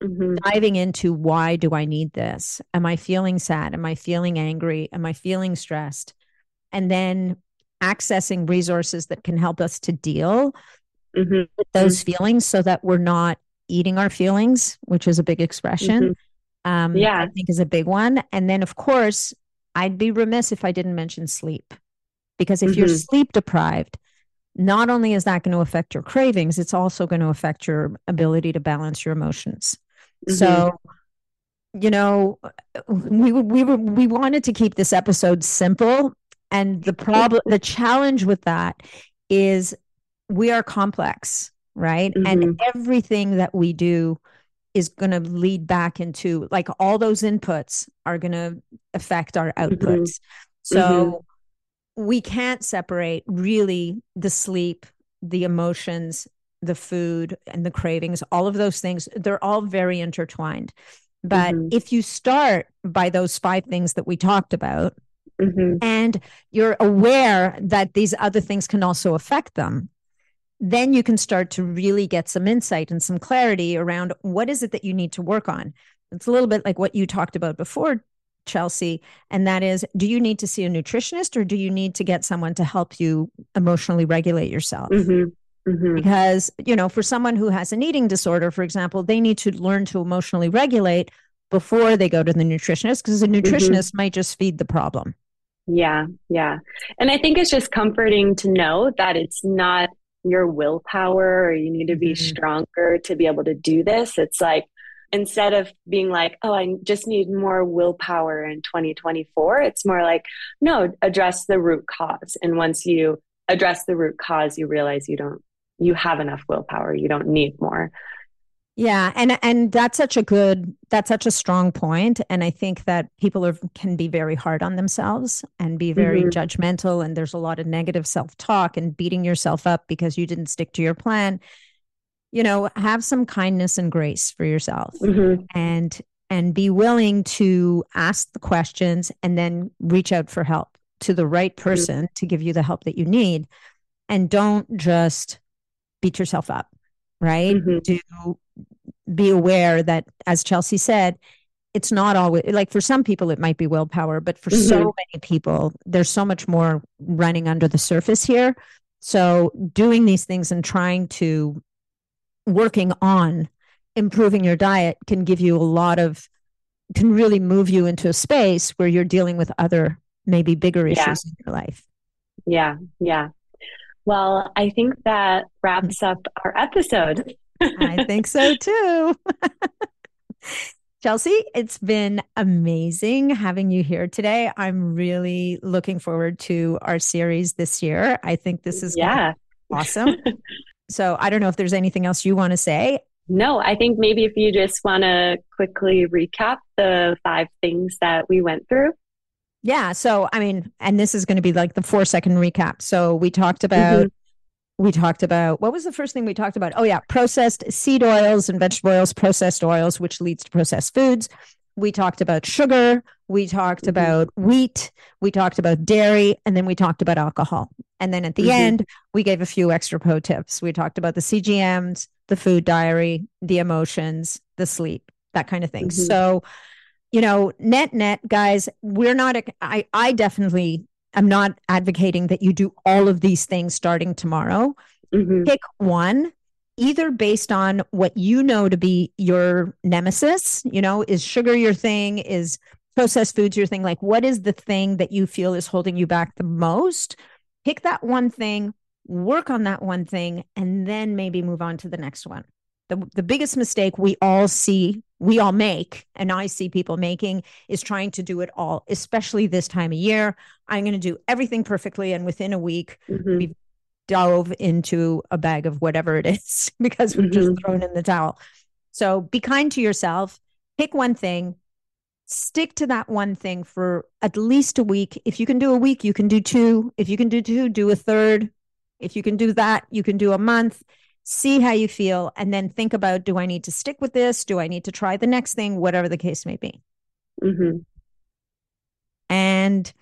diving into why do I need this? Am I feeling sad? Am I feeling angry? Am I feeling stressed? And then accessing resources that can help us to deal with those feelings so that we're not eating our feelings, which is a big expression. I think is a big one. And then, of course, I'd be remiss if I didn't mention sleep, because if you're sleep deprived, not only is that going to affect your cravings, it's also going to affect your ability to balance your emotions. So, you know, we wanted to keep this episode simple, and the challenge with that is we are complex, right? And everything that we do is going to lead back into, like, all those inputs are going to affect our outputs. So we can't separate really the sleep, the emotions, the food, and the cravings. All of those things, they're all very intertwined. But if you start by those 5 things that we talked about, and you're aware that these other things can also affect them, then you can start to really get some insight and some clarity around what is it that you need to work on. It's a little bit like what you talked about before, Chelsea, and that is, do you need to see a nutritionist or do you need to get someone to help you emotionally regulate yourself? Because, you know, for someone who has an eating disorder, for example, they need to learn to emotionally regulate before they go to the nutritionist, because the nutritionist might just feed the problem. Yeah. And I think it's just comforting to know that it's not your willpower or you need to be stronger to be able to do this. It's like, instead of being like, oh, I just need more willpower in 2024, it's more like, no, address the root cause. And once you address the root cause, you realize you have enough willpower. You don't need more. Yeah. And that's such a strong point. And I think that people can be very hard on themselves and be very judgmental. And there's a lot of negative self-talk and beating yourself up because you didn't stick to your plan. You know, have some kindness and grace for yourself and be willing to ask the questions and then reach out for help to the right person to give you the help that you need. And don't just beat yourself up, right? Do be aware that, as Chelsea said, it's not always, like, for some people it might be willpower, but for so many people, there's so much more running under the surface here. So doing these things and trying to working on improving your diet can really move you into a space where you're dealing with other, maybe bigger issues in your life. Yeah. Well, I think that wraps up our episode. I think so too. Chelsea, it's been amazing having you here today. I'm really looking forward to our series this year. I think this is awesome. So I don't know if there's anything else you want to say. No, I think maybe if you just want to quickly recap the 5 things that we went through. Yeah. So, I mean, and this is going to be like the 4-second recap. So we talked about, what was the first thing we talked about? Oh yeah. Processed seed oils and vegetable oils, processed oils, which leads to processed foods, we talked about sugar, we talked about wheat, we talked about dairy, and then we talked about alcohol. And then at the end, we gave a few extra pro tips. We talked about the CGMs, the food diary, the emotions, the sleep, that kind of thing. So, you know, net, guys, we're not, I definitely am not advocating that you do all of these things starting tomorrow. Pick one, either based on what you know to be your nemesis, you know, is sugar your thing, is processed foods your thing? Like, what is the thing that you feel is holding you back the most? Pick that one thing, work on that one thing, and then maybe move on to the next one. The biggest mistake we all see, we all make, and I see people making, is trying to do it all, especially this time of year. I'm going to do everything perfectly. And within a week, we've dove into a bag of whatever it is because we've just thrown in the towel. So be kind to yourself, pick one thing, stick to that one thing for at least a week. If you can do a week, you can do two. If you can do two, do a third. If you can do that, you can do a month. See how you feel, and then think about, do I need to stick with this? Do I need to try the next thing? Whatever the case may be. And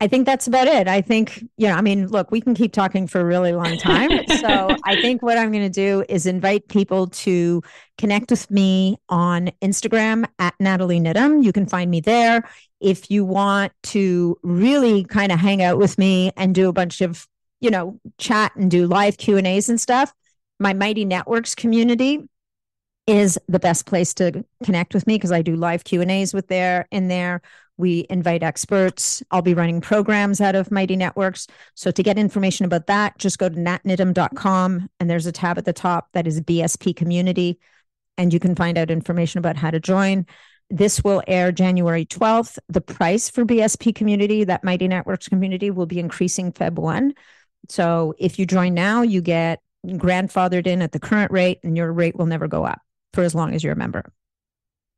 I think that's about it. I think, yeah, I mean, look, we can keep talking for a really long time. So I think what I'm going to do is invite people to connect with me on Instagram at Nathalie Niddam. You can find me there. If you want to really kind of hang out with me and do a bunch of, you know, chat and do live Q&As and stuff, my Mighty Networks community is the best place to connect with me because I do live Q&As with there in there. We invite experts. I'll be running programs out of Mighty Networks. So to get information about that, just go to natniddam.com and there's a tab at the top that is BSP Community, and you can find out information about how to join. This will air January 12th. The price for BSP Community, that Mighty Networks community, will be increasing Feb 1. So if you join now, you get grandfathered in at the current rate, and your rate will never go up for as long as you're a member.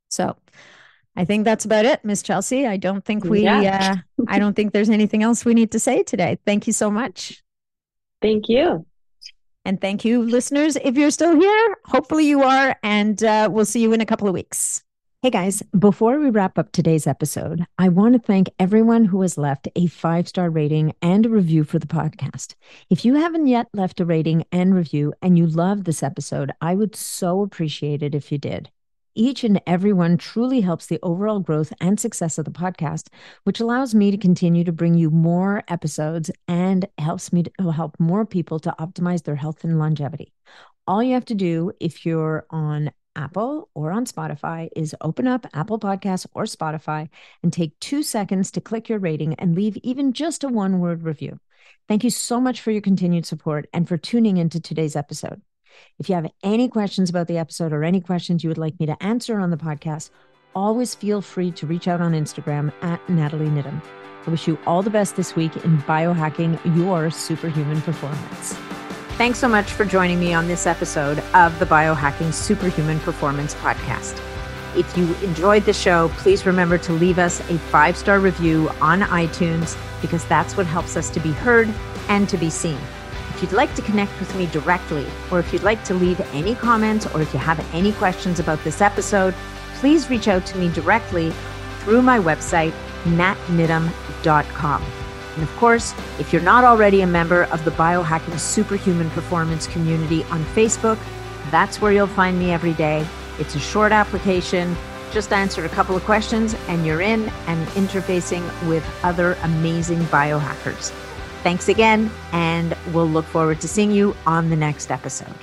So I think that's about it, Miss Chelsea. I don't think I don't think there's anything else we need to say today. Thank you so much. Thank you. And thank you, listeners. If you're still here, hopefully you are, and we'll see you in a couple of weeks. Hey guys, before we wrap up today's episode, I want to thank everyone who has left a 5-star rating and a review for the podcast. If you haven't yet left a rating and review and you love this episode, I would so appreciate it if you did. Each and every one truly helps the overall growth and success of the podcast, which allows me to continue to bring you more episodes and helps me to help more people to optimize their health and longevity. All you have to do if you're on Apple or on Spotify is open up Apple Podcasts or Spotify and take 2 seconds to click your rating and leave even just a 1-word review. Thank you so much for your continued support and for tuning into today's episode. If you have any questions about the episode or any questions you would like me to answer on the podcast, always feel free to reach out on Instagram at Nathalie Niddam. I wish you all the best this week in biohacking your superhuman performance. Thanks so much for joining me on this episode of the Biohacking Superhuman Performance Podcast. If you enjoyed the show, please remember to leave us a 5-star review on iTunes because that's what helps us to be heard and to be seen. If you'd like to connect with me directly, or if you'd like to leave any comments, or if you have any questions about this episode, please reach out to me directly through my website, natniddam.com. And of course, if you're not already a member of the Biohacking Superhuman Performance community on Facebook, that's where you'll find me every day. It's a short application. Just answer a couple of questions and you're in and interfacing with other amazing biohackers. Thanks again, and we'll look forward to seeing you on the next episode.